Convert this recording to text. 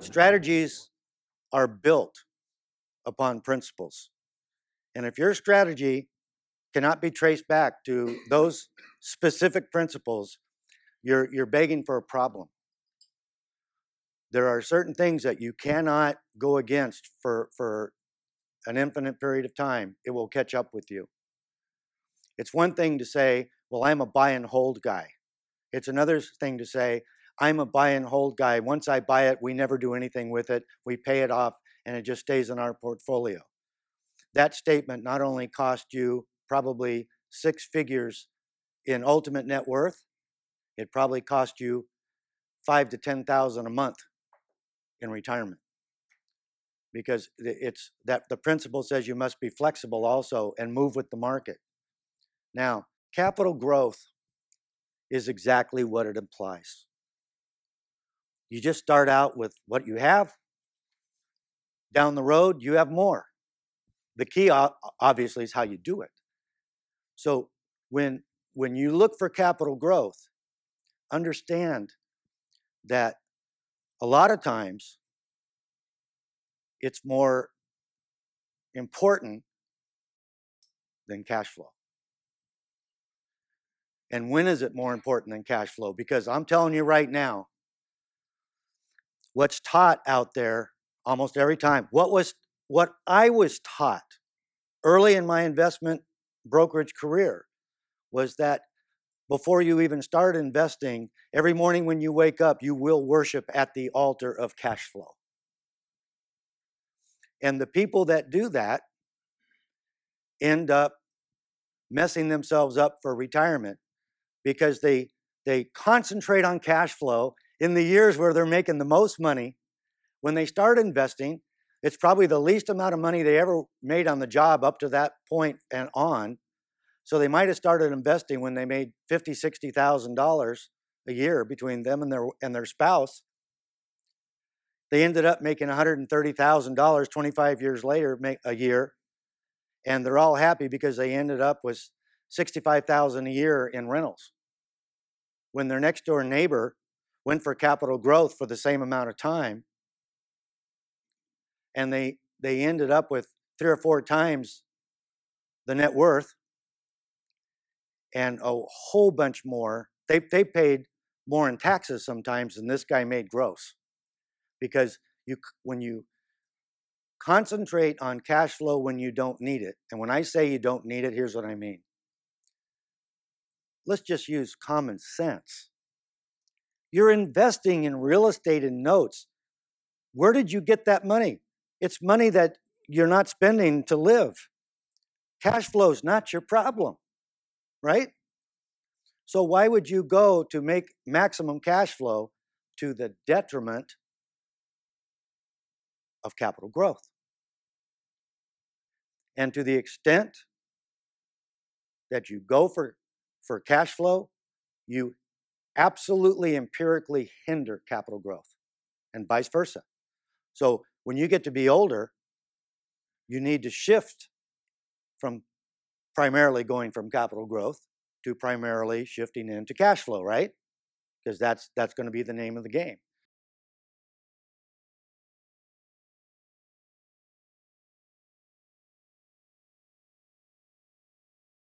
Strategies are built upon principles. And if your strategy cannot be traced back to those specific principles, you're begging for a problem. There are certain things that you cannot go against for an infinite period of time. It will catch up with you. It's one thing to say, well, I'm a buy and hold guy. It's another thing to say, I'm a buy and hold guy. Once I buy it, we never do anything with it. We pay it off, and it just stays in our portfolio. That statement not only cost you probably 6 figures in ultimate net worth, it probably cost you $5,000 to $10,000 a month in retirement, because it's that the principle says you must be flexible also and move with the market. Now, capital growth is exactly what it implies. You just start out with what you have. Down the road, you have more. The key, obviously, is how you do it. So when you look for capital growth, understand that a lot of times it's more important than cash flow. And when is it more important than cash flow? Because I'm telling you right now, what's taught out there almost every time, what I was taught early in my investment brokerage career was that before you even start investing, every morning when you wake up, you will worship at the altar of cash flow. And the people that do that end up messing themselves up for retirement, because they concentrate on cash flow in the years where they're making the most money. When they start investing, it's probably the least amount of money they ever made on the job up to that point and on. So they might have started investing when they made $50,000, $60,000 a year between them and their spouse. They ended up making $130,000 25 years later a year, and they're all happy because they ended up with $65,000 a year in rentals, when their next door neighbor went for capital growth for the same amount of time, and they ended up with 3 or 4 times the net worth. And a whole bunch more. They paid more in taxes sometimes than this guy made gross. Because when you concentrate on cash flow when you don't need it, and when I say you don't need it, here's what I mean. Let's just use common sense. You're investing in real estate and notes. Where did you get that money? It's money that you're not spending to live. Cash flow is not your problem. Right? So why would you go to make maximum cash flow to the detriment of capital growth? And to the extent that you go for cash flow, you absolutely empirically hinder capital growth, and vice versa. So when you get to be older, you need to shift from primarily going from capital growth to primarily shifting into cash flow, right? Because that's going to be the name of the game.